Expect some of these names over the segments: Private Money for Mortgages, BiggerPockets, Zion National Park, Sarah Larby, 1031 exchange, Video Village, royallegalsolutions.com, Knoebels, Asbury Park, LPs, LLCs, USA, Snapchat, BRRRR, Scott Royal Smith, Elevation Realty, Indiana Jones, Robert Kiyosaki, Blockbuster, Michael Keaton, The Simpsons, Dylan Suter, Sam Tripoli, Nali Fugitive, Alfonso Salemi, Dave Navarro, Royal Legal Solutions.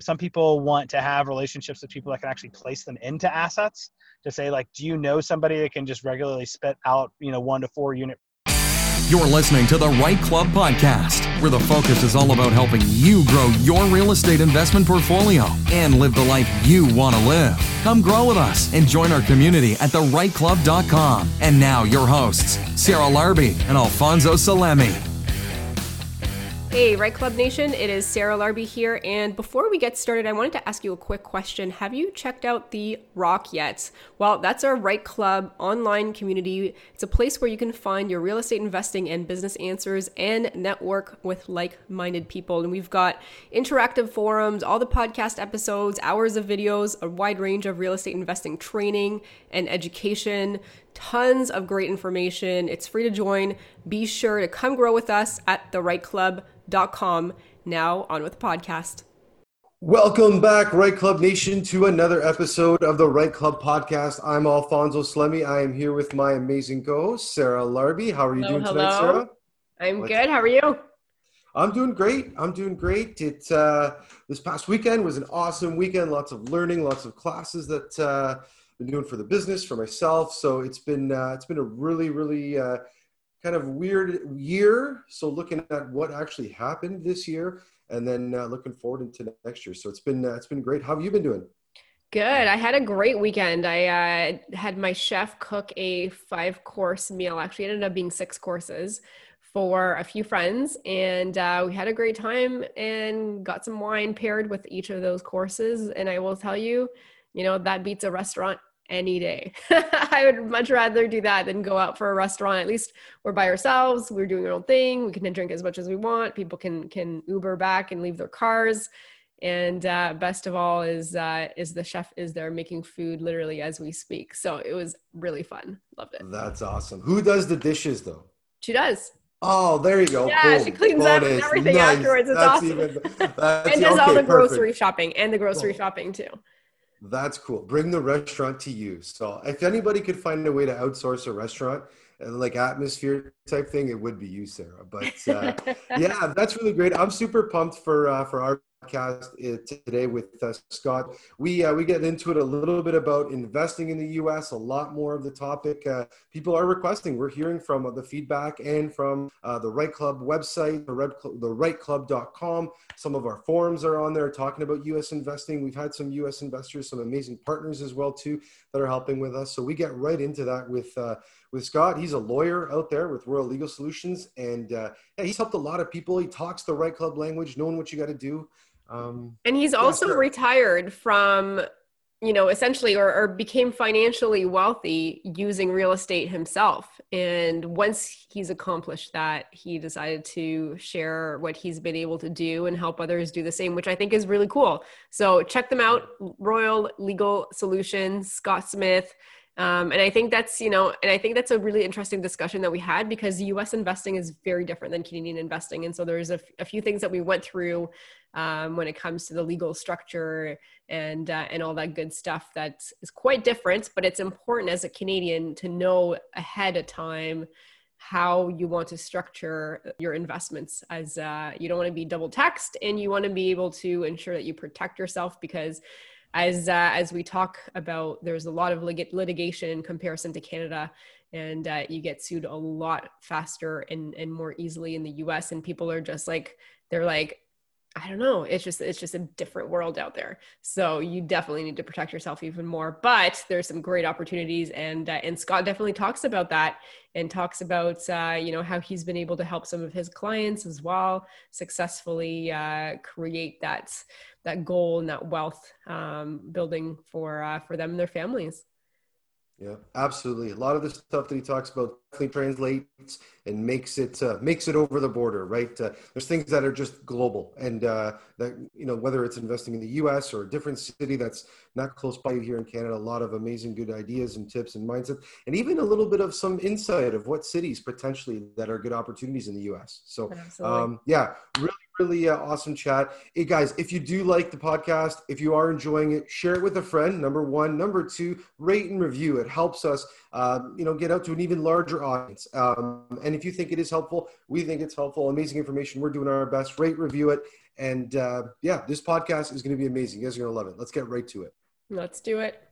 Some people want to have relationships with people that can actually place them into assets, to say like, do you know somebody that can just regularly spit out, 1 to 4 unit? You're listening to the Right Club Podcast, where the focus is all about helping you grow your real estate investment portfolio and live the life you want to live. Come grow with us and join our community at therightclub.com. And now your hosts, Sarah Larby and Alfonso Salemi. Hey, Right Club Nation, it is Sarah Larby here. And before we get started, I wanted to ask you a quick question. Have you checked out The Rock yet? Well, that's our Right Club online community. It's a place where you can find your real estate investing and business answers and network with like-minded people. And we've got interactive forums, all the podcast episodes, hours of videos, a wide range of real estate investing training and education. Tons of great information. It's free to join. Be sure to come grow with us at therightclub.com. Now on with the podcast. Welcome back, Right Club Nation, to another episode of the Right Club Podcast. I'm Alfonso Salemi. I am here with my amazing co-host, Sarah Larby. How are you doing tonight, Sarah? I'm good. How are you? I'm doing great. It this past weekend was an awesome weekend. Lots of learning, lots of classes that been doing for the business, for myself. So it's been a really kind of weird year. So looking at what actually happened this year, and then looking forward into next year. So it's been great. How have you been doing? Good. I had a great weekend. I had my chef cook a 5-course meal. Actually, it ended up being 6 courses for a few friends, and we had a great time and got some wine paired with each of those courses. And I will tell you, that beats a restaurant any day. I would much rather do that than go out for a restaurant. At least we're by ourselves. We're doing our own thing. We can drink as much as we want. People can Uber back and leave their cars. And best of all is the chef is there making food literally as we speak. So it was really fun. Loved it. That's awesome. Who does the dishes though? She does. Oh, there you go. Yeah, boom. She cleans up and everything afterwards. It's awesome. And does all the grocery shopping and the grocery shopping too. That's cool. Bring the restaurant to you. So if anybody could find a way to outsource a restaurant and like atmosphere type thing, it would be you, Sarah. But yeah, that's really great. I'm super pumped for our podcast today with Scott. We get into it a little bit about investing in the U.S., a lot more of the topic people are requesting. We're hearing from the feedback and from the Right Club website, therightclub.com. Some of our forums are on there talking about U.S. investing. We've had some U.S. investors, some amazing partners as well too that are helping with us. So we get right into that with Scott. He's a lawyer out there with Royal Legal Solutions, and he's helped a lot of people. He talks the Right Club language, knowing what you got to do. And he's also retired from, essentially, or became financially wealthy using real estate himself. And once he's accomplished that, he decided to share what he's been able to do and help others do the same, which I think is really cool. So check them out, Royal Legal Solutions, Scott Smith. And I think that's, I think that's a really interesting discussion that we had, because U.S. investing is very different than Canadian investing. And so there's a few things that we went through when it comes to the legal structure and all that good stuff that is quite different, but it's important as a Canadian to know ahead of time how you want to structure your investments, as you don't want to be double taxed, and you want to be able to ensure that you protect yourself, because as we talk about, there's a lot of litigation in comparison to Canada, and you get sued a lot faster and more easily in the US, and people are just like, they're like, I don't know. It's just a different world out there. So you definitely need to protect yourself even more, but there's some great opportunities. And Scott definitely talks about that, and talks about, how he's been able to help some of his clients as well successfully create that goal and that wealth building for them and their families. Yeah, absolutely. A lot of the stuff that he talks about definitely translates and makes it over the border, right? There's things that are just global, and that whether it's investing in the U.S. or a different city that's not close by you here in Canada, a lot of amazing good ideas and tips and mindset, and even a little bit of some insight of what cities potentially that are good opportunities in the U.S. So, really awesome chat. Hey guys, if you do like the podcast, if you are enjoying it, share it with a friend, number one. Number two, rate and review. It helps us, get out to an even larger audience. And if you think it is helpful, we think it's helpful, amazing information, we're doing our best, rate, review it. And yeah, this podcast is going to be amazing. You guys are going to love it. Let's get right to it. Let's do it.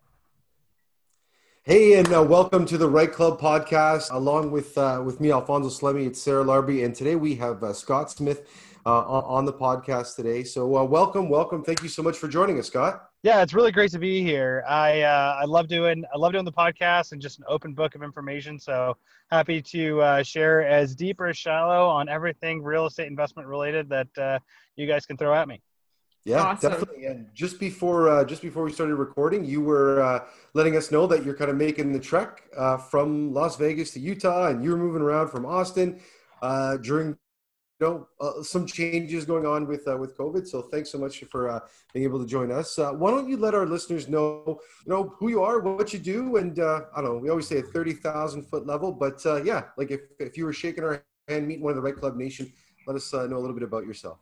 Hey, and welcome to the Right Club podcast. Along with me, Alfonso Slemy, it's Sarah Larby. And today we have Scott Smith on the podcast today. So welcome. Thank you so much for joining us, Scott. Yeah, it's really great to be here. I love doing the podcast and just an open book of information. So happy to share as deep or as shallow on everything real estate investment related that you guys can throw at me. Yeah, awesome. Definitely. And just before we started recording, you were letting us know that you're kind of making the trek from Las Vegas to Utah, and you were moving around from Austin during, some changes going on with COVID. So thanks so much for being able to join us. Why don't you let our listeners know, who you are, what you do, and we always say a 30,000 foot level, but if you were shaking our hand, meeting one of the Right Club Nation, let us know a little bit about yourself.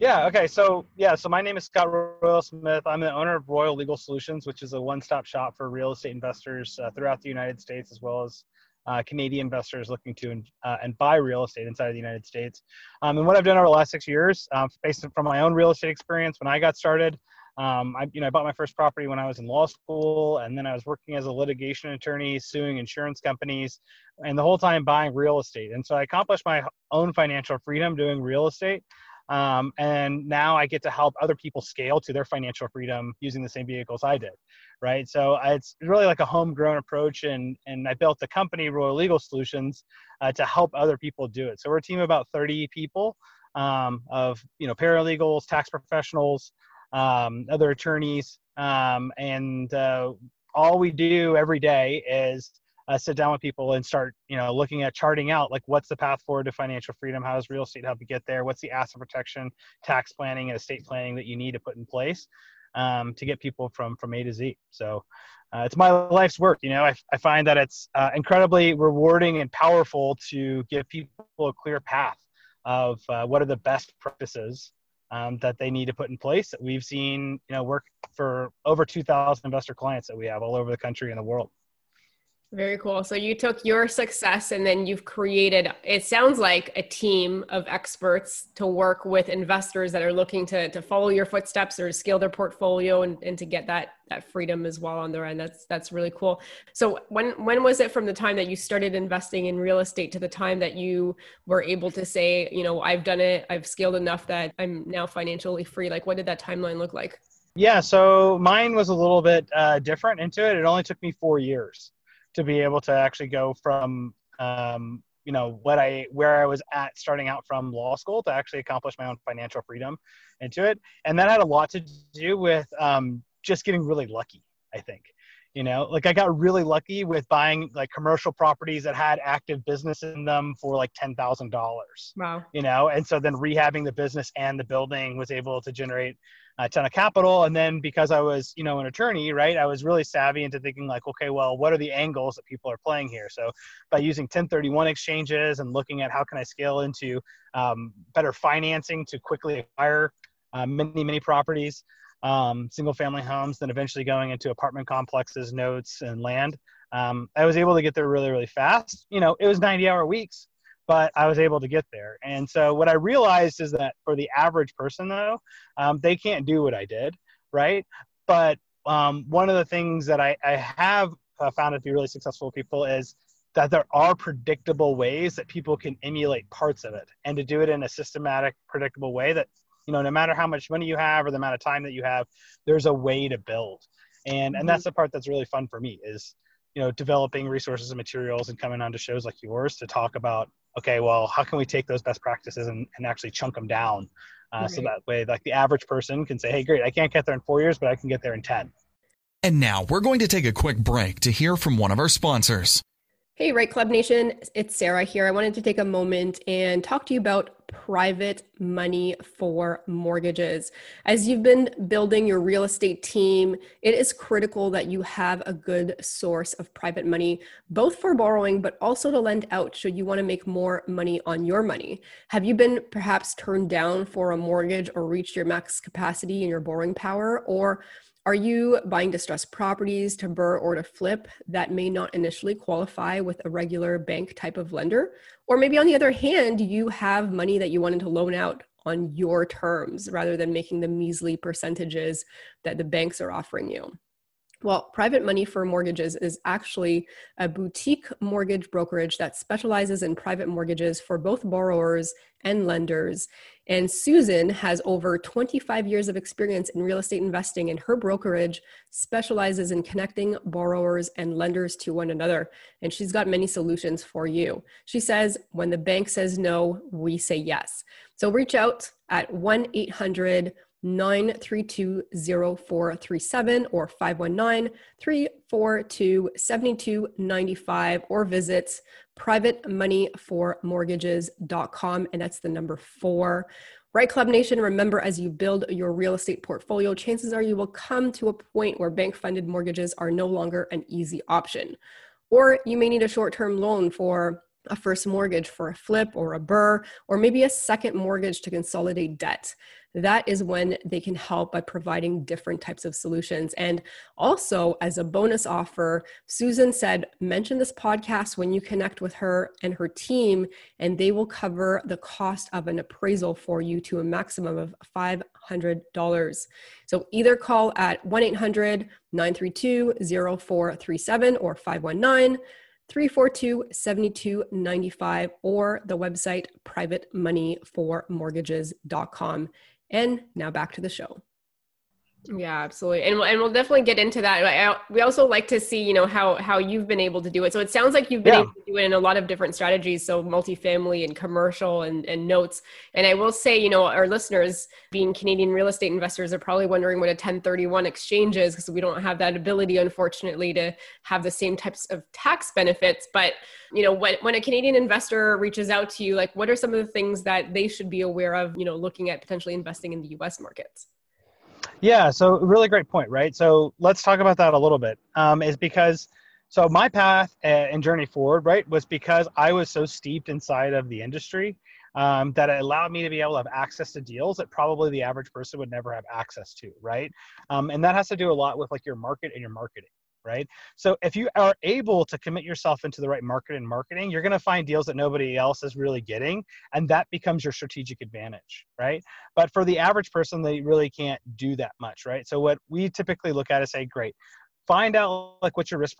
Yeah. Okay. So my name is Scott Royal Smith. I'm the owner of Royal Legal Solutions, which is a one-stop shop for real estate investors throughout the United States, as well as Canadian investors looking to and buy real estate inside of the United States. And what I've done over the last 6 years, based from my own real estate experience, when I got started, I bought my first property when I was in law school, and then I was working as a litigation attorney, suing insurance companies, and the whole time buying real estate. And so I accomplished my own financial freedom doing real estate. And now I get to help other people scale to their financial freedom using the same vehicles I did, right? So it's really like a homegrown approach, and I built the company, Royal Legal Solutions, to help other people do it. So we're a team of about 30 people of paralegals, tax professionals, other attorneys, and all we do every day is sit down with people and start, looking at charting out, like, what's the path forward to financial freedom? How does real estate help you get there? What's the asset protection, tax planning, and estate planning that you need to put in place to get people from A to Z? So it's my life's work. I find that it's incredibly rewarding and powerful to give people a clear path of what are the best practices that they need to put in place that we've seen, work for over 2,000 investor clients that we have all over the country and the world. Very cool. So you took your success and then you've created, it sounds like, a team of experts to work with investors that are looking to follow your footsteps or scale their portfolio and to get that freedom as well on their end. That's really cool. So when was it from the time that you started investing in real estate to the time that you were able to say, I've done it, I've scaled enough that I'm now financially free? Like, what did that timeline look like? Yeah. So mine was a little bit different into it. It only took me 4 years to be able to actually go from, where I was at starting out from law school to actually accomplish my own financial freedom into it. And that had a lot to do with just getting really lucky, I think. I got really lucky with buying commercial properties that had active business in them for $10,000. Wow. And so then rehabbing the business and the building was able to generate a ton of capital. And then because I was, an attorney, right, I was really savvy into thinking what are the angles that people are playing here? So by using 1031 exchanges and looking at how can I scale into better financing to quickly acquire many, many properties, single family homes, then eventually going into apartment complexes, notes, and land. I was able to get there really, really fast. It was 90-hour weeks, but I was able to get there. And so what I realized is that for the average person, though, they can't do what I did, right? But one of the things that I have found to be really successful with people is that there are predictable ways that people can emulate parts of it, and to do it in a systematic, predictable way that no matter how much money you have or the amount of time that you have, there's a way to build. And that's the part that's really fun for me is, developing resources and materials and coming on to shows like yours to talk about, how can we take those best practices and actually chunk them down? So that way, the average person can say, hey, great, I can't get there in 4 years, but I can get there in 10. And now we're going to take a quick break to hear from one of our sponsors. Hey, Right Club Nation, it's Sarah here. I wanted to take a moment and talk to you about Private Money for Mortgages. As you've been building your real estate team, it is critical that you have a good source of private money, both for borrowing, but also to lend out should you want to make more money on your money. Have you been perhaps turned down for a mortgage or reached your max capacity in your borrowing power? Or are you buying distressed properties to burr or to flip that may not initially qualify with a regular bank type of lender? Or maybe on the other hand, you have money that you wanted to loan out on your terms rather than making the measly percentages that the banks are offering you. Well, Private Money for Mortgages is actually a boutique mortgage brokerage that specializes in private mortgages for both borrowers and lenders. And Susan has over 25 years of experience in real estate investing, and her brokerage specializes in connecting borrowers and lenders to one another. And she's got many solutions for you. She says, when the bank says no, we say yes. So reach out at 1-800-932-0437 or 519-342-7295, or visit privatemoneyformortgages.com, and that's the number 4. Right, Club Nation, remember, as you build your real estate portfolio, chances are you will come to a point where bank-funded mortgages are no longer an easy option. Or you may need a short-term loan for a first mortgage, for a flip or a BRRRR, or maybe a second mortgage to consolidate debt. That is when they can help by providing different types of solutions. And also, as a bonus offer, Susan said, mention this podcast when you connect with her and her team, and they will cover the cost of an appraisal for you to a maximum of $500. So either call at 1-800-932-0437 or 519-342-7295, or the website privatemoneyformortgages.com. And now back to the show. Yeah, absolutely. And we'll definitely get into that. We also like to see, you know, how you've been able to do it. So it sounds like you've been able to do it in a lot of different strategies. So multifamily and commercial and notes. And I will say, you know, our listeners, being Canadian real estate investors, are probably wondering what a 1031 exchange is, because we don't have that ability, unfortunately, to have the same types of tax benefits. But, you know, when a Canadian investor reaches out to you, like, what are some of the things that they should be aware of, you know, looking at potentially investing in the US markets? Yeah, so really great point, right? So let's talk about that a little bit. Is because, so my path and journey forward, right, was because I was so steeped inside of the industry that it allowed me to be able to have access to deals that probably the average person would never have access to, right? And that has to do a lot with like your market and your marketing, right? So if you are able to commit yourself into the right market and marketing, you're going to find deals that nobody else is really getting. And that becomes your strategic advantage, right? But for the average person, they really can't do that much, right? So what we typically look at is say, great, find out like what your risk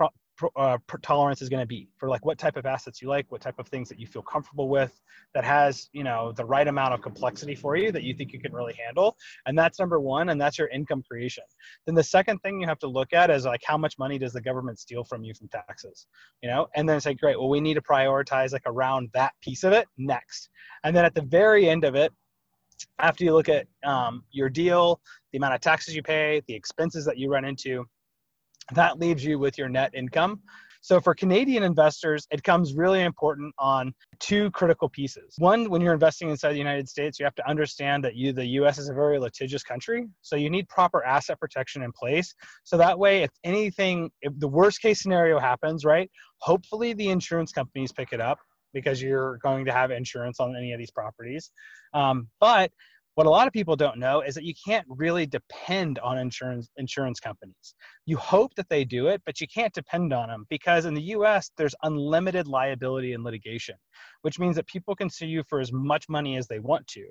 tolerance is going to be for like what type of assets you like, what type of things that you feel comfortable with, that has, you know, the right amount of complexity for you that you think you can really handle. And that's number one. And that's your income creation. Then the second thing you have to look at is like, how much money does the government steal from you from taxes, you know? And then say, great, well, we need to prioritize like around that piece of it next. And then at the very end of it, after you look at your deal, the amount of taxes you pay, the expenses that you run into, that leaves you with your net income. So for Canadian investors, it comes really important on two critical pieces. One, when you're investing inside the United States, you have to understand that the US is a very litigious country. So you need proper asset protection in place. So that way, if the worst case scenario happens, right, hopefully the insurance companies pick it up, because you're going to have insurance on any of these properties. But what a lot of people don't know is that you can't really depend on insurance companies. You hope that they do it, but you can't depend on them, because in the US, there's unlimited liability and litigation, which means that people can sue you for as much money as they want to.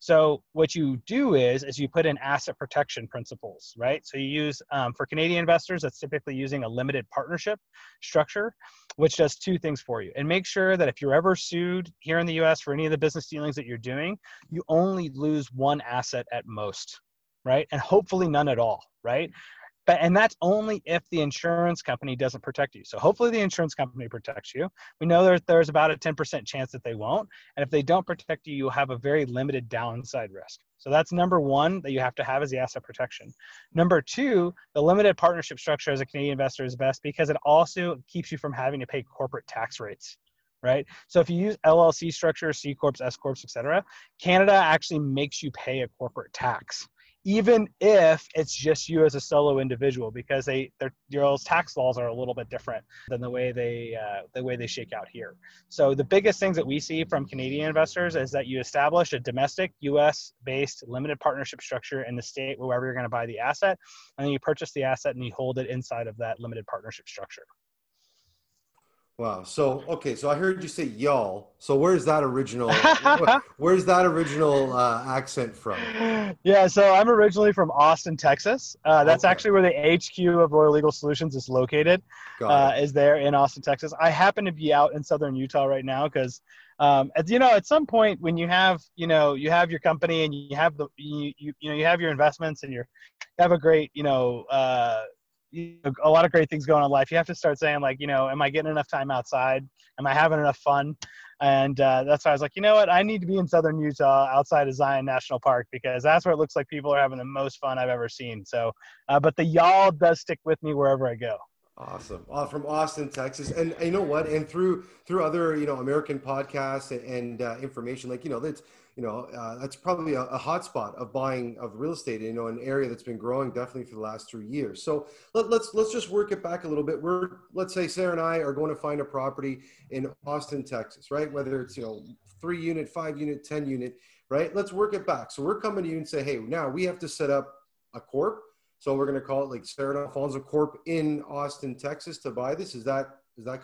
So what you do is you put in asset protection principles, right? So you use, for Canadian investors, that's typically using a limited partnership structure, which does two things for you. And make sure that if you're ever sued here in the US for any of the business dealings that you're doing, you only lose one asset at most, right? And hopefully none at all, right? And that's only if the insurance company doesn't protect you. So hopefully the insurance company protects you. We know there's about a 10% chance that they won't. And if they don't protect you, you'll have a very limited downside risk. So that's number one that you have to have, is the asset protection. Number two, the limited partnership structure as a Canadian investor is best, because it also keeps you from having to pay corporate tax rates, right? So if you use LLC structures, C Corps, S Corps, et cetera, Canada actually makes you pay a corporate tax, even if it's just you as a solo individual, because your tax laws are a little bit different than the way they shake out here. So the biggest things that we see from Canadian investors is that you establish a domestic US-based limited partnership structure in the state, wherever you're going to buy the asset, and then you purchase the asset and you hold it inside of that limited partnership structure. Wow. So, okay. So I heard you say y'all. So where's that original, where's that original accent from? Yeah. So I'm originally from Austin, Texas. That's okay. Actually where the HQ of Royal Legal Solutions is located, is there in Austin, Texas. I happen to be out in Southern Utah right now because, you know, at some point when you have, you have your company and you have the, you have your investments and you have a great, a lot of great things going on in life. You have to start saying like, am I getting enough time outside? Am I having enough fun? And that's why I was like, you know what? I need to be in Southern Utah outside of Zion National Park because that's where it looks like people are having the most fun I've ever seen. So, but the y'all does stick with me wherever I go. Awesome. From Austin, Texas. And you know what? And through other, American podcasts and information, like, that's, that's probably a hotspot of buying of real estate, an area that's been growing definitely for the last 3 years. So let's just work it back a little bit. Let's say Sarah and I are going to find a property in Austin, Texas, right? Whether it's, 3 unit, 5 unit, 10 unit, right? Let's work it back. So we're coming to you and say, hey, now we have to set up a corp. So we're going to call it like Sarah and Alfonso Corp in Austin, Texas to buy this. Is that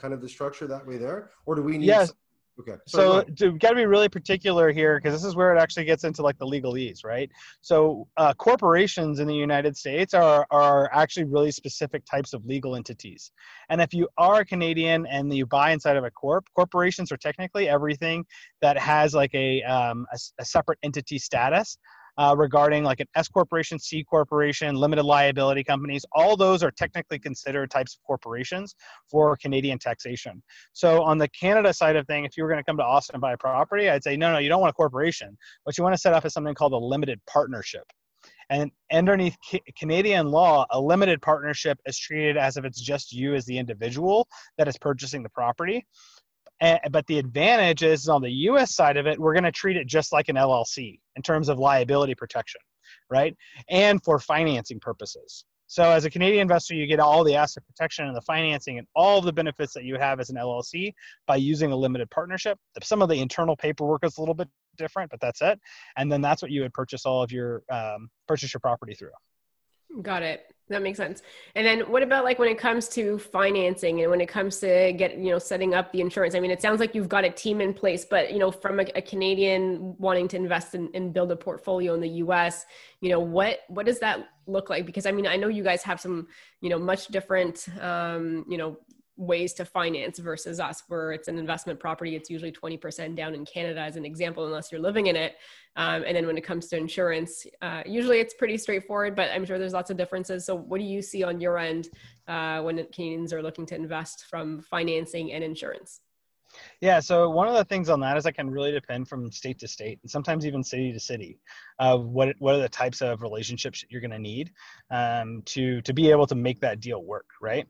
kind of the structure that way there? Or do we need? Yes. Okay. So we've got to be really particular here because this is where it actually gets into like the legalese, right? So corporations in the United States are actually really specific types of legal entities. And if you are a Canadian and you buy inside of a corporations are technically everything that has like a separate entity status. Regarding like an S corporation, C corporation, limited liability companies, all those are technically considered types of corporations for Canadian taxation. So on the Canada side of thing, if you were going to come to Austin and buy a property, I'd say, no, you don't want a corporation. What you want to set up is something called a limited partnership. And underneath Canadian law, a limited partnership is treated as if it's just you as the individual that is purchasing the property. But the advantage is on the U.S. side of it, we're going to treat it just like an LLC in terms of liability protection, right? And for financing purposes. So as a Canadian investor, you get all the asset protection and the financing and all the benefits that you have as an LLC by using a limited partnership. Some of the internal paperwork is a little bit different, but that's it. And then that's what you would purchase all of your purchase your property through. Got it. That makes sense. And then what about like when it comes to financing and when it comes to setting up the insurance? I mean, it sounds like you've got a team in place, but from a Canadian wanting to invest and build a portfolio in the US, what does that look like? Because I mean, I know you guys have some, much different, ways to finance versus us, where it's an investment property, it's usually 20% down in Canada as an example, unless you're living in it. And then when it comes to insurance, usually it's pretty straightforward, but I'm sure there's lots of differences. So what do you see on your end when Canadians are looking to invest from financing and insurance? Yeah, so one of the things on that is it can really depend from state to state and sometimes even city to city of what are the types of relationships you're going to need to be able to make that deal work, right?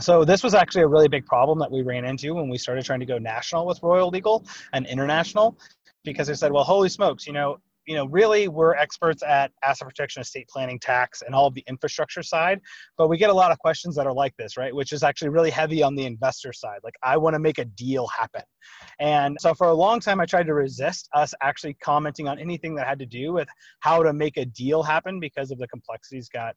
So this was actually a really big problem that we ran into when we started trying to go national with Royal Legal and international, because they said, well, holy smokes, really we're experts at asset protection, estate planning, tax, and all of the infrastructure side. But we get a lot of questions that are like this, right? Which is actually really heavy on the investor side. Like, I want to make a deal happen. And so for a long time, I tried to resist us actually commenting on anything that had to do with how to make a deal happen because of the complexities got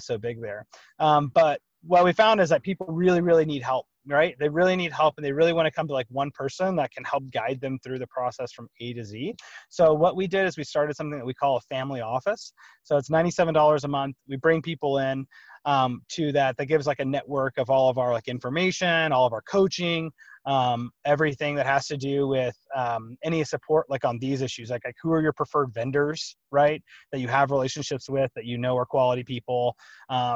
so big there. But what we found is that people really, really need help, right? They really need help and they really want to come to like one person that can help guide them through the process from A to Z. So what we did is we started something that we call a family office. So it's $97 a month. We bring people in to that gives like a network of all of our like information, all of our coaching, everything that has to do with any support like on these issues, like who are your preferred vendors, right, that you have relationships with, that are quality people.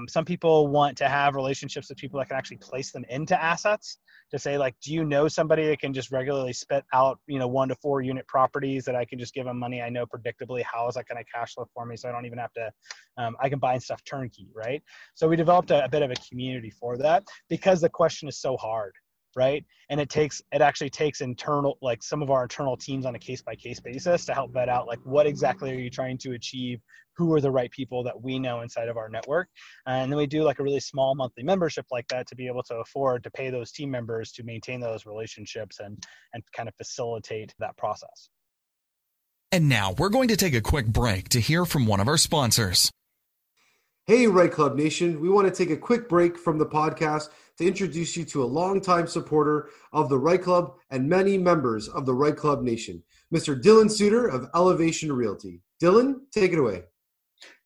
Some people want to have relationships with people that can actually place them into assets, to say like, do you know somebody that can just regularly spit out 1 to 4 unit properties that I can just give them money? I know predictably how is that going to cash flow for me, so I don't even have to I can buy stuff turnkey, right? So we developed a bit of a community for that because the question is so hard, right? And it actually takes internal, like some of our internal teams on a case-by-case basis to help vet out, like what exactly are you trying to achieve? Who are the right people that we know inside of our network? And then we do like a really small monthly membership like that to be able to afford to pay those team members to maintain those relationships and kind of facilitate that process. And now we're going to take a quick break to hear from one of our sponsors. Hey, Right Club Nation, we want to take a quick break from the podcast to introduce you to a longtime supporter of the Right Club and many members of the Right Club Nation, Mr. Dylan Suter of Elevation Realty. Dylan, take it away.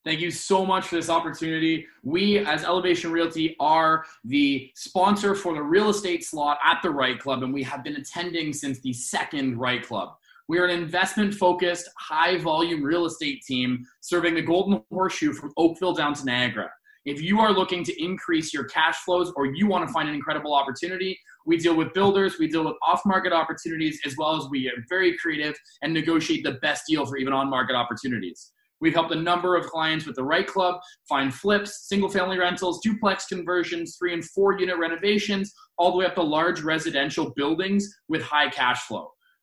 Thank you so much for this opportunity. We, as Elevation Realty, are the sponsor for the real estate slot at the Right Club, and we have been attending since the second Right Club. We are an investment-focused, high-volume real estate team serving the Golden Horseshoe from Oakville down to Niagara. If you are looking to increase your cash flows or you want to find an incredible opportunity, we deal with builders, we deal with off-market opportunities, as well as we are very creative and negotiate the best deal for even on-market opportunities. We've helped a number of clients with the Right Club find flips, single-family rentals, duplex conversions, 3- and 4-unit renovations, all the way up to large residential buildings with high cash flow. A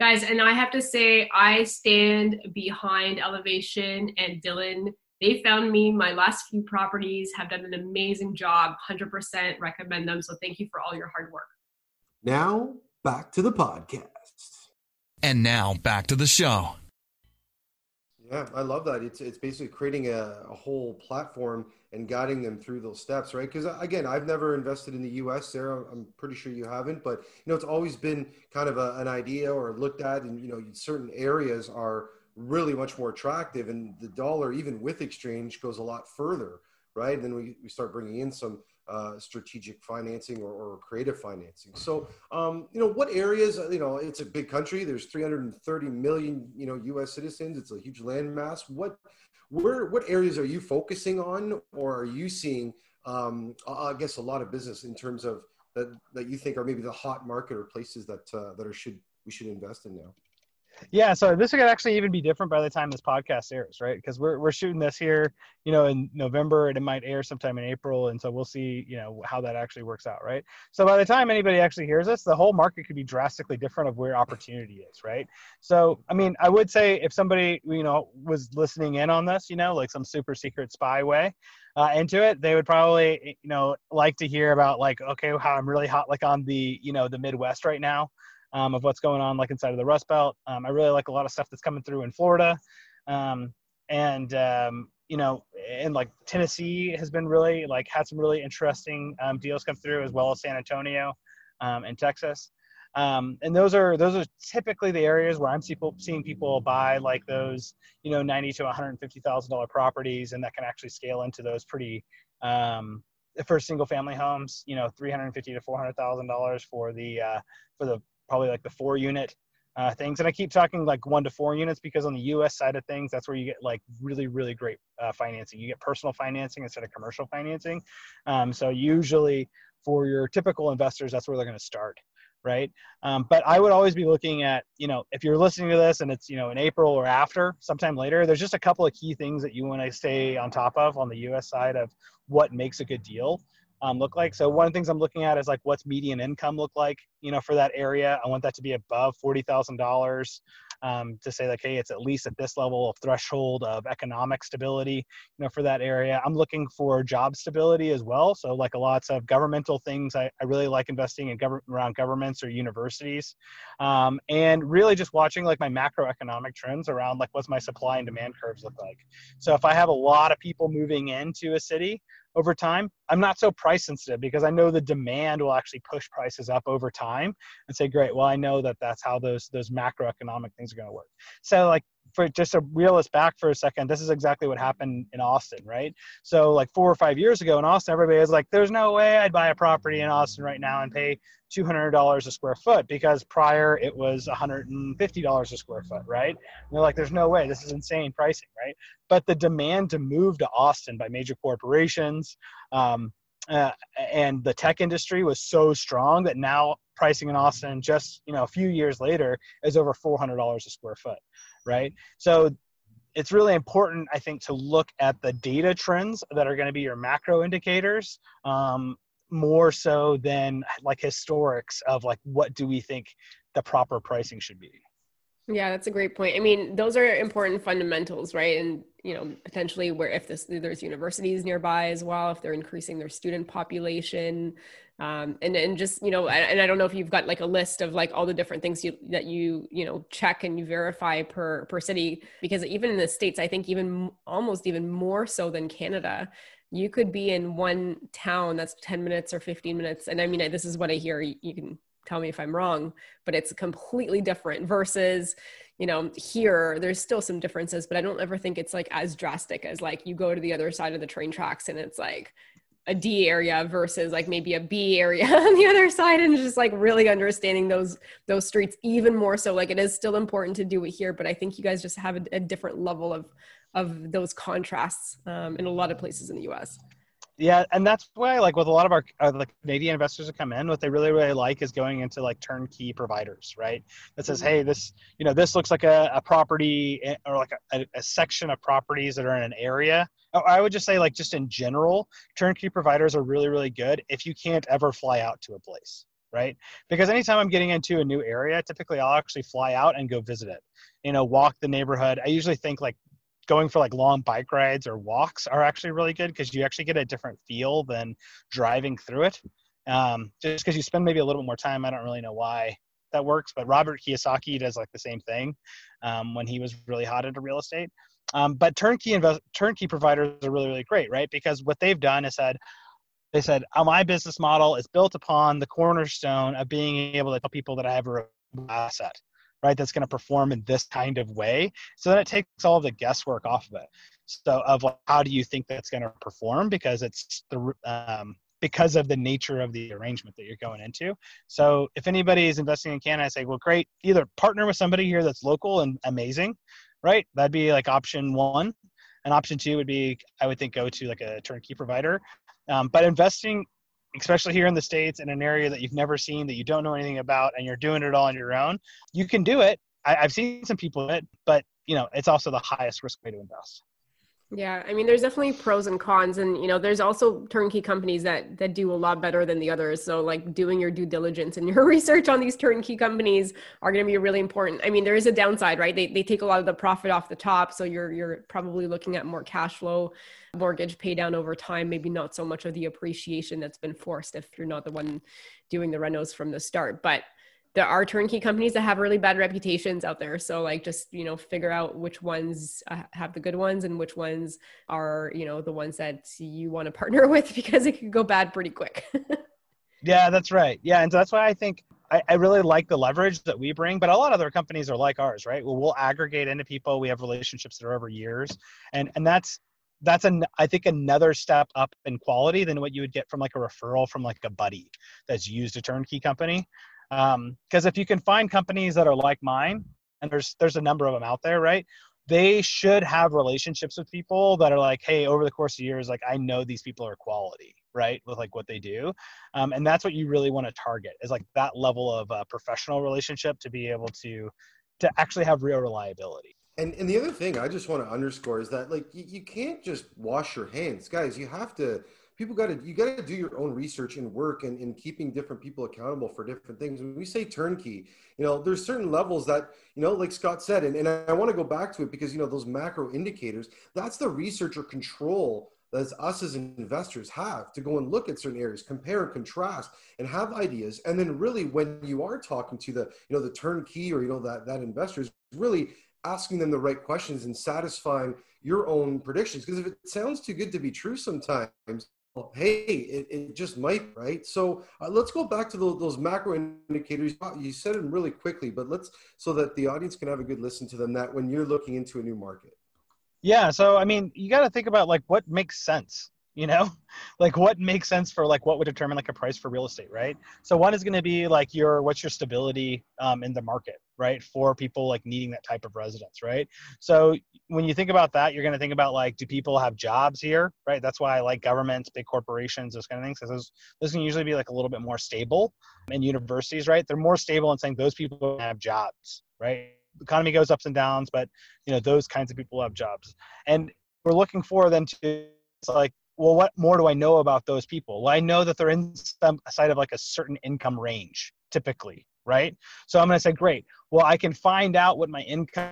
Guys, and I have to say, I stand behind Elevation and Dylan. They found me. My last few properties have done an amazing job. 100% recommend them. So thank you for all your hard work. Now, back to the podcast. And now, back to the show. Yeah, I love that. It's basically creating a whole platform and guiding them through those steps, right? Because again, I've never invested in the U.S., Sarah. I'm pretty sure you haven't, but it's always been kind of an idea or looked at, and certain areas are really much more attractive, and the dollar, even with exchange, goes a lot further, right? And then we start bringing in some strategic financing or creative financing. So, what areas, it's a big country. There's 330 million, U.S. citizens. It's a huge landmass. What areas are you focusing on, or are you seeing, a lot of business in terms of that you think are maybe the hot market or places that we should invest in now? Yeah, so this could actually even be different by the time this podcast airs, right? Because we're shooting this here, in November, and it might air sometime in April, and so we'll see, how that actually works out, right? So by the time anybody actually hears us, the whole market could be drastically different of where opportunity is, right? So, I would say if somebody, was listening in on this, like some super secret spy way, into it, they would probably, like to hear about how I'm really hot, on the, the Midwest right now. Of what's going on, inside of the Rust Belt. I really like a lot of stuff that's coming through in Florida. And Tennessee has been really, had some really interesting deals come through, as well as San Antonio and Texas. And those are typically the areas where I'm seeing people buy those, $90,000 to $150,000 properties, and that can actually scale into those pretty, for single family homes, $350,000 to $400,000 for the probably the 4-unit things. And I keep talking 1 to 4 units because on the U.S. side of things, that's where you get really, really great financing. You get personal financing instead of commercial financing. So usually for your typical investors, that's where they're going to start. Right. But I would always be looking at, if you're listening to this and it's, in April or after, sometime later, there's just a couple of key things that you want to stay on top of on the U.S. side of what makes a good deal. Look like. So one of the things I'm looking at is what's median income look like, for that area. I want that to be above $40,000 to say hey, it's at least at this level of threshold of economic stability, for that area. I'm looking for job stability as well. So lots of governmental things. I really like investing in around governments or universities, and really just watching my macroeconomic trends around what's my supply and demand curves look like. So if I have a lot of people moving into a city, over time, I'm not so price sensitive because I know the demand will actually push prices up over time and say, great, well, I know that's how those macroeconomic things are going to work. So for just to reel us back for a second, this is exactly what happened in Austin, right? So 4 or 5 years ago in Austin, everybody was there's no way I'd buy a property in Austin right now and pay $200 a square foot, because prior it was $150 a square foot, right? And they're there's no way, this is insane pricing, right? But the demand to move to Austin by major corporations, and the tech industry was so strong that now pricing in Austin just, a few years later is over $400 a square foot. Right. So it's really important, I think, to look at the data trends that are going to be your macro indicators, more so than like historics of like, what do we think the proper pricing should be? Yeah, that's a great point. I mean, those are important fundamentals, right? And, you know, potentially where if there's universities nearby as well, if they're increasing their student population, and just, you know, and I don't know if you've got like a list of like all the different things that you check and you verify per city, because even in the States, I think almost even more so than Canada, you could be in one town that's 10 minutes or 15 minutes. And I mean, this is what I hear. You can tell me if I'm wrong, but it's completely different versus, you know, here, there's still some differences, but I don't ever think it's like as drastic as like you go to the other side of the train tracks and it's like a D area versus like maybe a B area on the other side, and just like really understanding those streets even more so. Like it is still important to do it here, but I think you guys just have a different level of those contrasts in a lot of places in the US. Yeah, and that's why, like, with a lot of our like Canadian investors that come in, what they really, really like is going into like turnkey providers, right? That says, hey, this, you know, this looks like a property or like a section of properties that are in an area. I would just say, like, just in general, turnkey providers are really, really good if you can't ever fly out to a place, right? Because anytime I'm getting into a new area, typically I'll actually fly out and go visit it, you know, walk the neighborhood. I usually think like going for like long bike rides or walks are actually really good because you actually get a different feel than driving through it. Just because you spend maybe a little bit more time. I don't really know why that works, but Robert Kiyosaki does like the same thing when he was really hot into real estate. But turnkey providers are really, really great, right? Because what they've done is they said, oh, my business model is built upon the cornerstone of being able to tell people that I have a asset, right? That's going to perform in this kind of way. So then it takes all the guesswork off of it. So of like, how do you think that's going to perform? Because it's because of the nature of the arrangement that you're going into. So if anybody is investing in Canada, I say, well, great, either partner with somebody here that's local and amazing, right? That'd be like option one. And option two would be, I would think, go to like a turnkey provider. But investing, especially here in the States, in an area that you've never seen, that you don't know anything about, and you're doing it all on your own, you can do it. I've seen some people do it, but you know, it's also the highest risk way to invest. Yeah. I mean, there's definitely pros and cons, and you know, there's also turnkey companies that do a lot better than the others. So like doing your due diligence and your research on these turnkey companies are going to be really important. I mean, there is a downside, right? They take a lot of the profit off the top. So you're probably looking at more cash flow, mortgage pay down over time, maybe not so much of the appreciation that's been forced if you're not the one doing the renos from the start. But there are turnkey companies that have really bad reputations out there. So like, just, you know, figure out which ones have the good ones and which ones are, you know, the ones that you want to partner with, because it could go bad pretty quick. Yeah, that's right. Yeah. And so that's why I think I really like the leverage that we bring, but a lot of other companies are like ours, right? Well, we'll aggregate into people. We have relationships that are over years. And I think another step up in quality than what you would get from like a referral from like a buddy that's used a turnkey company. Because if you can find companies that are like mine, and there's a number of them out there, right? They should have relationships with people that are like, hey, over the course of years, like I know these people are quality, right? With like what they do. And that's what you really want to target, is like that level of professional relationship to be able to actually have real reliability. And the other thing I just want to underscore is that like, you can't just wash your hands, guys. You got to do your own research and work in keeping different people accountable for different things. When we say turnkey, you know, there's certain levels that, you know, like Scott said, and I want to go back to it because, you know, those macro indicators, that's the research or control that us as investors have to go and look at certain areas, compare and contrast and have ideas. And then really when you are talking to the, you know, the turnkey or, you know, that investors, really asking them the right questions and satisfying your own predictions. Because if it sounds too good to be true sometimes, well, hey, it just might, right? So let's go back to those macro indicators. You said them really quickly, but so that the audience can have a good listen to them, that when you're looking into a new market. Yeah. So, I mean, you got to think about like what makes sense, you know, like what makes sense for like what would determine like a price for real estate, right? So one is going to be like what's your stability in the market, right? For people like needing that type of residence, right? So when you think about that, you're going to think about like, do people have jobs here, right? That's why I like governments, big corporations, those kind of things, because those can usually be like a little bit more stable. And universities, right? They're more stable in saying those people have jobs, right? the economy goes ups and downs, but you know, those kinds of people have jobs. And we're looking for them to, it's like, well, what more do I know about those people? Well, I know that they're inside of like a certain income range, typically, right? So I'm going to say, great. Well, I can find out what my income,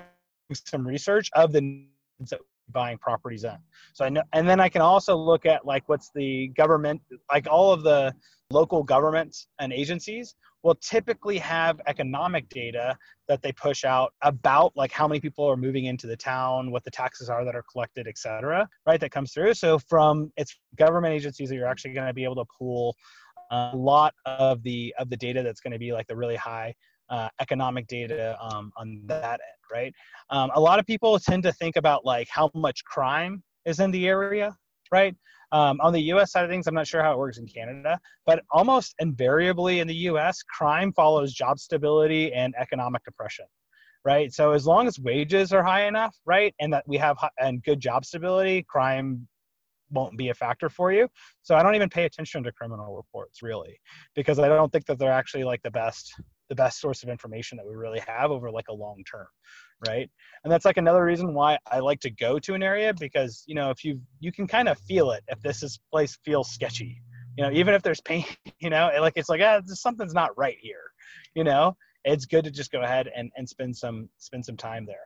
some research of the needs that we're buying properties in. So I know, and then I can also look at like, what's the government, like all of the local governments and agencies will typically have economic data that they push out about like how many people are moving into the town, what the taxes are that are collected, et cetera, right? That comes through. So from its government agencies that you're actually going to be able to pull a lot of the data that's going to be like the really high economic data on that end, right? A lot of people tend to think about like how much crime is in the area, right? On the U.S. side of things, I'm not sure how it works in Canada, but almost invariably in the U.S., crime follows job stability and economic depression, right? So as long as wages are high enough, right, and that we have and good job stability, crime won't be a factor for you. So I don't even pay attention to criminal reports really, because I don't think that they're actually like the best source of information that we really have over like a long term, right? And that's like another reason why I like to go to an area, because you know, if you can kind of feel it, if this place feels sketchy, you know, even if there's pain, you know, like it's like something's not right here, you know, it's good to just go ahead and spend some time there.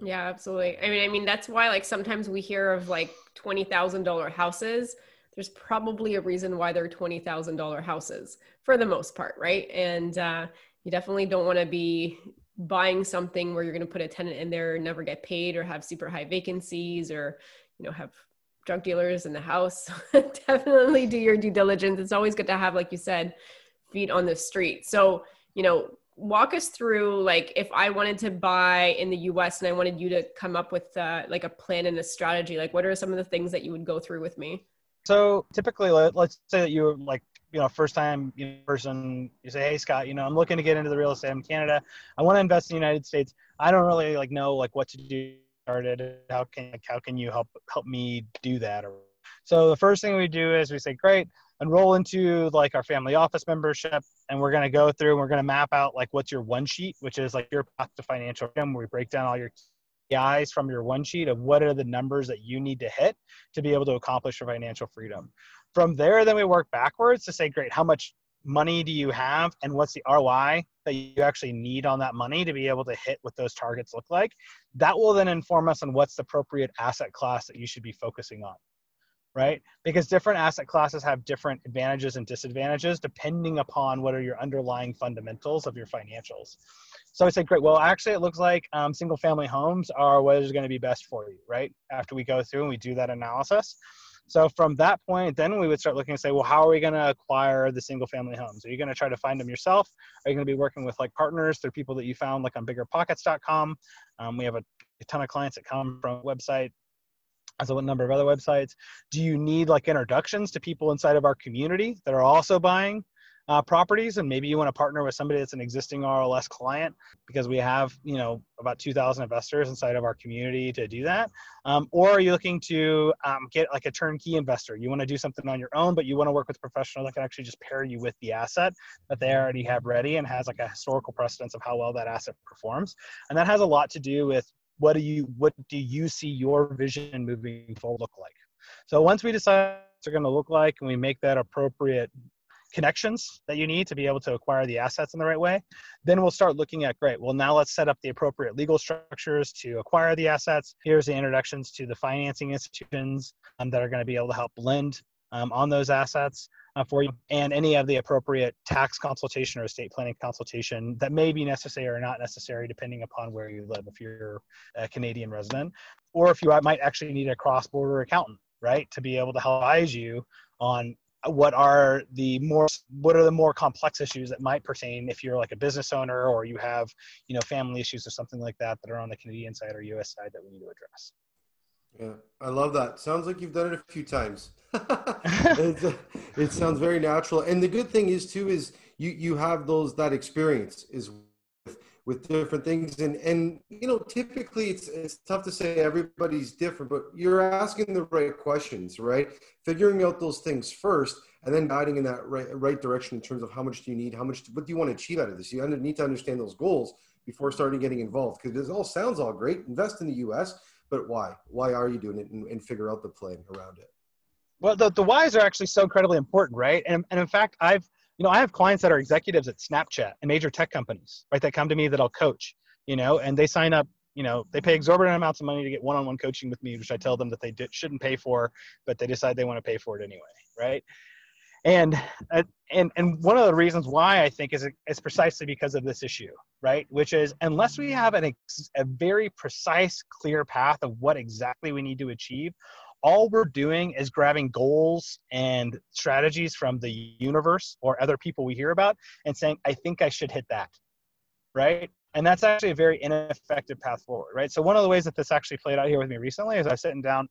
Yeah, absolutely. I mean that's why like sometimes we hear of like $20,000 houses. There's probably a reason why they're $20,000 houses for the most part, right? And you definitely don't want to be buying something where you're going to put a tenant in there and never get paid, or have super high vacancies, or you know, have drug dealers in the house. Definitely do your due diligence. It's always good to have, like you said, feet on the street. So, you know, walk us through, like, if I wanted to buy in the US and I wanted you to come up with like a plan and a strategy, like what are some of the things that you would go through with me? So typically, let's say that you're like, you know, first time person, you say, hey, Scott, you know, I'm looking to get into the real estate in Canada. I want to invest in the United States. I don't really like know like what to do. How can you help me do that? So the first thing we do is we say, great, enroll into like our family office membership. And we're going to go through and we're going to map out like what's your one sheet, which is like your path to financial freedom, where we break down all your KPIs from your one sheet of what are the numbers that you need to hit to be able to accomplish your financial freedom. From there, then we work backwards to say, great, how much money do you have and what's the ROI that you actually need on that money to be able to hit what those targets look like? That will then inform us on what's the appropriate asset class that you should be focusing on, right? Because different asset classes have different advantages and disadvantages depending upon what are your underlying fundamentals of your financials. So I said, great, well, actually it looks like single family homes are what is going to be best for you, right? After we go through and we do that analysis. So from that point, then we would start looking and say, well, how are we going to acquire the single family homes? Are you going to try to find them yourself? Are you going to be working with like partners through people that you found like on BiggerPockets.com? We have a ton of clients that come from the website, as a number of other websites. Do you need like introductions to people inside of our community that are also buying properties, and maybe you want to partner with somebody that's an existing RLS client, because we have, you know, about 2,000 investors inside of our community to do that. Or are you looking to get like a turnkey investor? You want to do something on your own, but you want to work with a professional that can actually just pair you with the asset that they already have ready and has like a historical precedence of how well that asset performs. And that has a lot to do with what do you see your vision moving forward look like. So once we decide what they're going to look like and we make that appropriate connections that you need to be able to acquire the assets in the right way, then we'll start looking at, great, well, now let's set up the appropriate legal structures to acquire the assets. Here's the introductions to the financing institutions that are going to be able to help lend on those assets for you, and any of the appropriate tax consultation or estate planning consultation that may be necessary or not necessary depending upon where you live, if you're a Canadian resident, or if you might actually need a cross-border accountant, right, to be able to help advise you on what are the more complex issues that might pertain if you're like a business owner, or you have, you know, family issues or something like that that are on the Canadian side or U.S. side that we need to address. Yeah, I love that. Sounds like you've done it a few times. It sounds very natural. And the good thing is too, is you have that experience is with different things. And you know, typically it's tough to say everybody's different, but you're asking the right questions, right? Figuring out those things first, and then guiding in that right direction in terms of how much do you need, what do you want to achieve out of this? You need to understand those goals before starting getting involved? Because this all sounds all great. Invest in the U.S., but why? Why are you doing it, and figure out the play around it? Well, the whys are actually so incredibly important, right? And in fact, I have clients that are executives at Snapchat and major tech companies, right? That come to me that I'll coach, and they sign up, they pay exorbitant amounts of money to get one-on-one coaching with me, which I tell them that they shouldn't pay for, but they decide they want to pay for it anyway, right? And one of the reasons why I think is precisely because of this issue, right? Which is, unless we have a very precise, clear path of what exactly we need to achieve, all we're doing is grabbing goals and strategies from the universe or other people we hear about and saying, I think I should hit that, right? And that's actually a very ineffective path forward, right? So one of the ways that this actually played out here with me recently is I was sitting down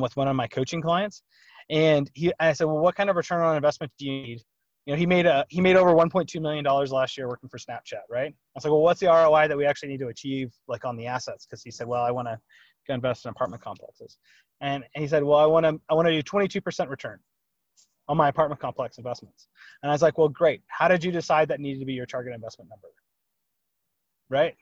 with one of my coaching clients, and I said, well, what kind of return on investment do you need? He made over $1.2 million last year working for Snapchat, right? I was like, well, what's the ROI that we actually need to achieve, like, on the assets? Because he said, well, I want to invest in apartment complexes. And he said, well, I want to do 22% return on my apartment complex investments. And I was like, well, great. How did you decide that needed to be your target investment number? Right?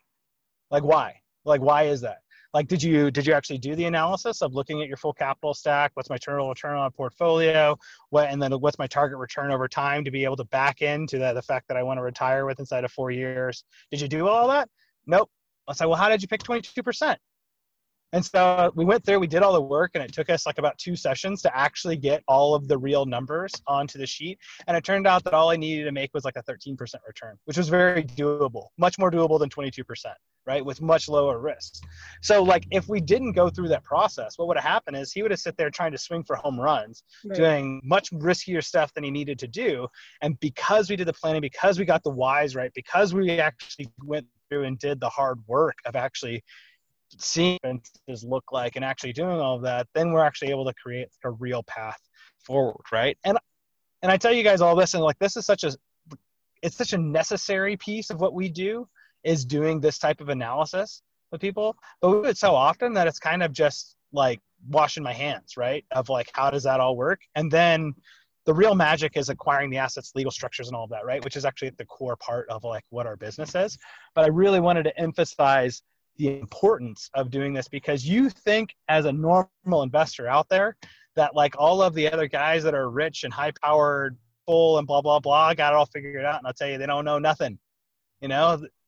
Like, why? Like, why is that? Like, did you actually do the analysis of looking at your full capital stack? What's my total return on a portfolio? And then what's my target return over time to be able to back into the fact that I want to retire with inside of 4 years? Did you do all that? Nope. I said, well, how did you pick 22%? And so we went through, we did all the work, and it took us like about 2 sessions to actually get all of the real numbers onto the sheet. And it turned out that all I needed to make was like a 13% return, which was very doable, much more doable than 22%, right? With much lower risk. So like, if we didn't go through that process, what would have happened is he would have sit there trying to swing for home runs, right, doing much riskier stuff than he needed to do. And because we did the planning, because we got the whys right, because we actually went through and did the hard work of actually seeing what this look like and actually doing all of that, then we're actually able to create a real path forward, right? And I tell you guys all this, and like, this is such a necessary piece of what we do, is doing this type of analysis with people. But we do it so often that it's kind of just like washing my hands, right? Of like, how does that all work? And then the real magic is acquiring the assets, legal structures, and all of that, right? Which is actually the core part of like what our business is. But I really wanted to emphasize the importance of doing this, because you think as a normal investor out there that like all of the other guys that are rich and high powered full and blah, blah, blah, got it all figured out. And I'll tell you, they don't know nothing,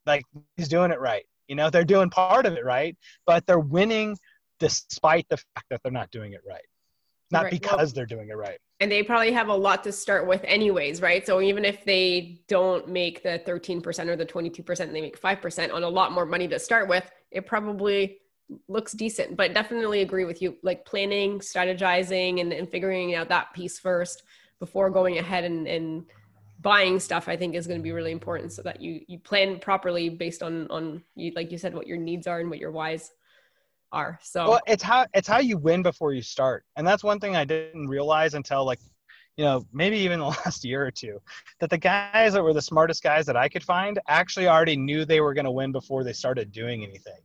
like he's doing it right. They're doing part of it right, but they're winning despite the fact that they're not doing it right. They're doing it right. And they probably have a lot to start with anyways, right? So even if they don't make the 13% or the 22%, and they make 5% on a lot more money to start with, it probably looks decent. But definitely agree with you, like planning, strategizing, and figuring out that piece first before going ahead and buying stuff, I think is going to be really important, so that you plan properly based on you, like you said, what your needs are and what your whys are. So well, it's how you win before you start. And that's one thing I didn't realize until like, maybe even the last year or two, that the guys that were the smartest guys that I could find actually already knew they were going to win before they started doing anything.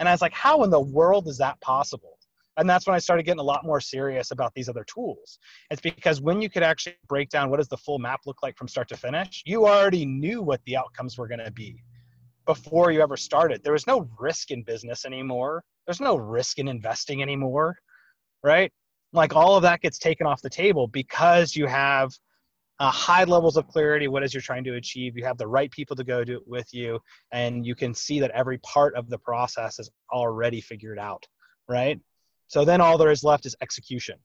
And I was like, how in the world is that possible? And that's when I started getting a lot more serious about these other tools. It's because when you could actually break down what does the full map look like from start to finish, you already knew what the outcomes were going to be before you ever started. There was no risk in business anymore. There's no risk in investing anymore, right? Like all of that gets taken off the table because you have high levels of clarity. What is you're trying to achieve? You have the right people to go do it with you, and you can see that every part of the process is already figured out, right? So then all there is left is execution.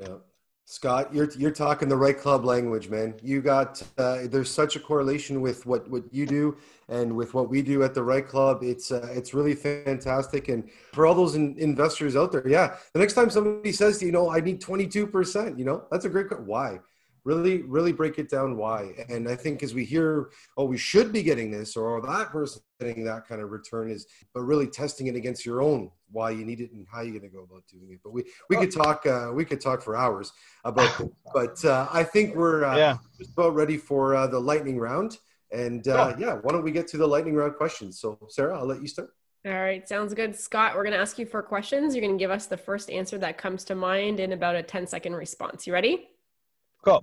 Yeah, Scott, you're talking the right club language, man. You got there's such a correlation with what you do and with what we do at the Right Club. It's really fantastic. And for all those investors out there, yeah, the next time somebody says to you, I need 22%, that's a great question. Why? Really, really break it down. Why? And I think as we hear, oh, we should be getting this, or oh, that person getting that kind of return is, but really testing it against your own, why you need it and how you're going to go about doing it. But we could talk for hours about this. But I think we're just about ready for the lightning round. And why don't we get to the lightning round questions? So Sarah, I'll let you start. All right. Sounds good. Scott, we're going to ask you 4 questions. You're going to give us the first answer that comes to mind in about a 10-second response. You ready? Cool.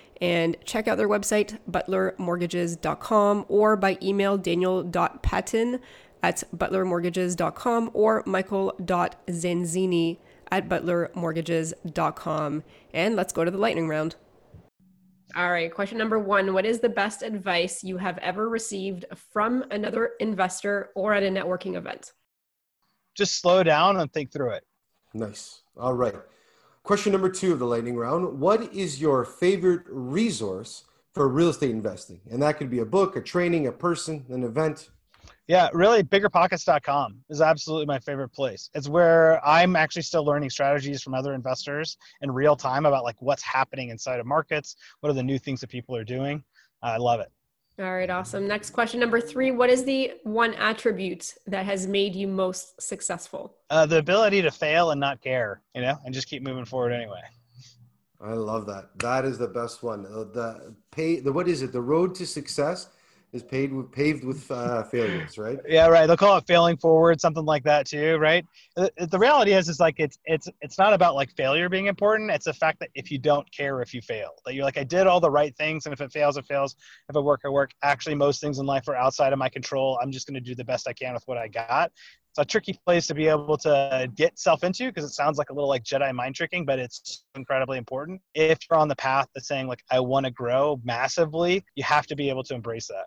And check out their website, butlermortgages.com, or by email, daniel.patton@butlermortgages.com or michael.zanzini@butlermortgages.com. And let's go to the lightning round. All right, question number one. What is the best advice you have ever received from another investor or at a networking event? Just slow down and think through it. Nice. All right. Question number two of the lightning round. What is your favorite resource for real estate investing? And that could be a book, a training, a person, an event. Yeah, really BiggerPockets.com is absolutely my favorite place. It's where I'm actually still learning strategies from other investors in real time about like what's happening inside of markets. What are the new things that people are doing? I love it. All right, awesome. Next question, number three. What is the one attribute that has made you most successful? The ability to fail and not care, and just keep moving forward anyway. I love that. That is the best one. The road to success is paved with failures, right? Yeah, right. They'll call it failing forward, something like that too, right? The reality is like it's not about like failure being important. It's the fact that if you don't care if you fail, that you're like, I did all the right things, and if it fails, it fails. If it work, it work. Actually, most things in life are outside of my control. I'm just going to do the best I can with what I got. It's a tricky place to be able to get self into because it sounds like a little like Jedi mind tricking, but it's incredibly important. If you're on the path that's saying like, I want to grow massively, you have to be able to embrace that.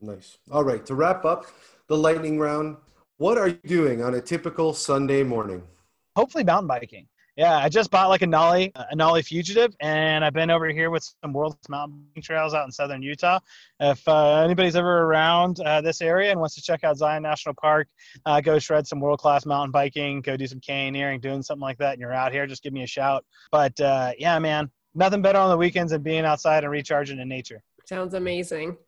Nice. All right. To wrap up the lightning round, what are you doing on a typical Sunday morning? Hopefully mountain biking. Yeah. I just bought like a Nali Fugitive, and I've been over here with some world's mountain trails out in southern Utah. If anybody's ever around this area and wants to check out Zion National Park, go shred some world-class mountain biking, go do some canyoneering, doing something like that. And you're out here, just give me a shout. But yeah, man, nothing better on the weekends than being outside and recharging in nature. Sounds amazing.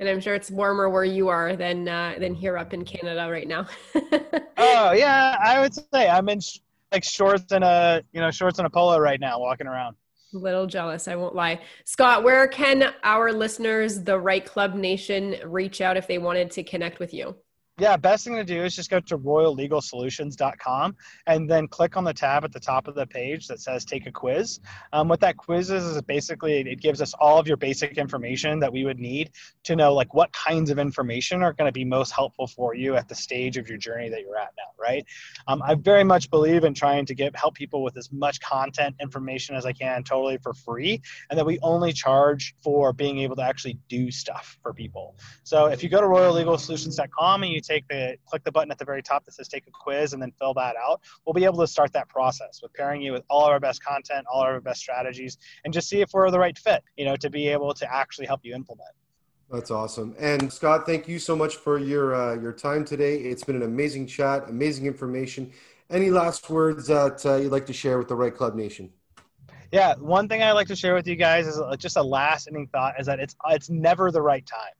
And I'm sure it's warmer where you are than here up in Canada right now. Oh yeah, I would say I'm in like shorts and a polo right now, walking around. A little jealous, I won't lie. Scott, where can our listeners, the Right Club Nation, reach out if they wanted to connect with you? Yeah, best thing to do is just go to royallegalsolutions.com and then click on the tab at the top of the page that says take a quiz. What that quiz is basically it gives us all of your basic information that we would need to know like what kinds of information are going to be most helpful for you at the stage of your journey that you're at now, right? I very much believe in trying to help people with as much content information as I can totally for free, and that we only charge for being able to actually do stuff for people. So if you go to royallegalsolutions.com and you click the button at the very top that says take a quiz and then fill that out, we'll be able to start that process with pairing you with all of our best content, all of our best strategies, and just see if we're the right fit, to be able to actually help you implement. That's awesome. And Scott, thank you so much for your time today. It's been an amazing chat, amazing information. Any last words that you'd like to share with the Right Club Nation? Yeah. One thing I'd like to share with you guys is just a last ending thought is that it's never the right time.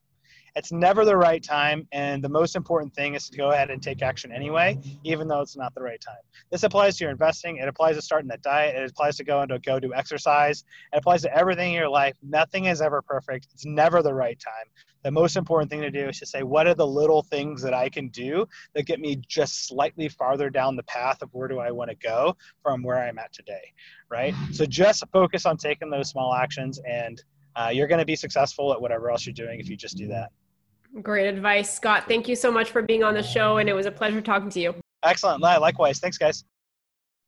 It's never the right time, and the most important thing is to go ahead and take action anyway, even though it's not the right time. This applies to your investing. It applies to starting that diet. It applies to go do exercise. It applies to everything in your life. Nothing is ever perfect. It's never the right time. The most important thing to do is to say, what are the little things that I can do that get me just slightly farther down the path of where do I want to go from where I'm at today, right? So just focus on taking those small actions, and you're going to be successful at whatever else you're doing if you just do that. Great advice, Scott. Thank you so much for being on the show, and it was a pleasure talking to you. Excellent. Likewise. Thanks, guys.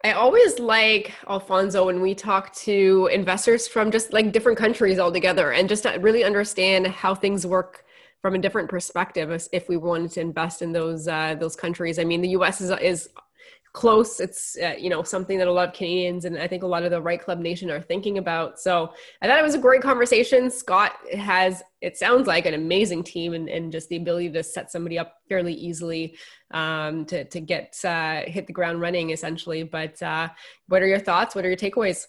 I always like, Alfonso, when we talk to investors from just like different countries altogether and just to really understand how things work from a different perspective if we wanted to invest in those countries. I mean, the U.S. is close. It's, something that a lot of Canadians and I think a lot of the Right Club Nation are thinking about. So I thought it was a great conversation. Scott has, it sounds like, an amazing team and just the ability to set somebody up fairly easily to get hit the ground running essentially. But what are your thoughts? What are your takeaways?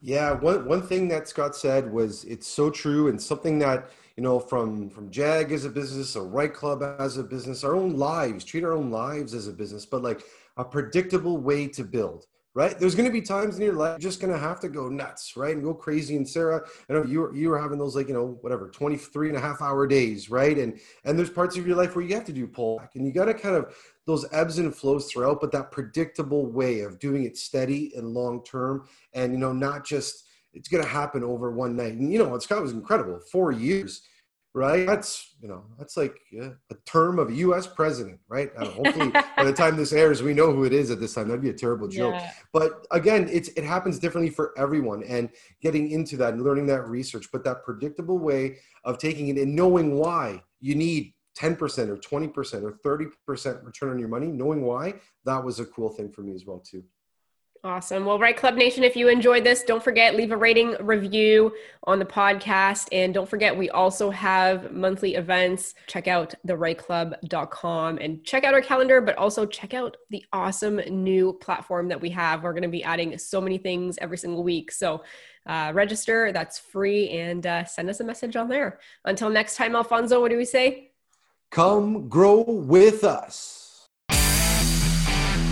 Yeah, one thing that Scott said was, it's so true, and something that, you know, from JAG as a business, or Right Club as a business, our own lives, treat our own lives as a business, but like a predictable way to build, right? There's going to be times in your life you're just going to have to go nuts, right? And go crazy. And Sarah, I know you were having those, like, you know, whatever, 23 and a half hour days, right? And there's parts of your life where you have to do pullback, and you got to kind of those ebbs and flows throughout, but that predictable way of doing it steady and long-term, and, you know, not just, it's going to happen over one night. And, you know, Scott was incredible, 4 years, right? That's, you know, that's like a term of a U.S. president, right? Hopefully by the time this airs, we know who it is at this time. That'd be a terrible joke. Yeah. But again, it happens differently for everyone, and getting into that and learning that research, but that predictable way of taking it and knowing why you need 10% or 20% or 30% return on your money, knowing why, that was a cool thing for me as well too. Awesome. Well, Right Club Nation, if you enjoyed this, don't forget, leave a rating review on the podcast. And don't forget, we also have monthly events. Check out therightclub.com and check out our calendar, but also check out the awesome new platform that we have. We're going to be adding so many things every single week. So register, that's free, and send us a message on there. Until next time, Alfonso, what do we say? Come grow with us.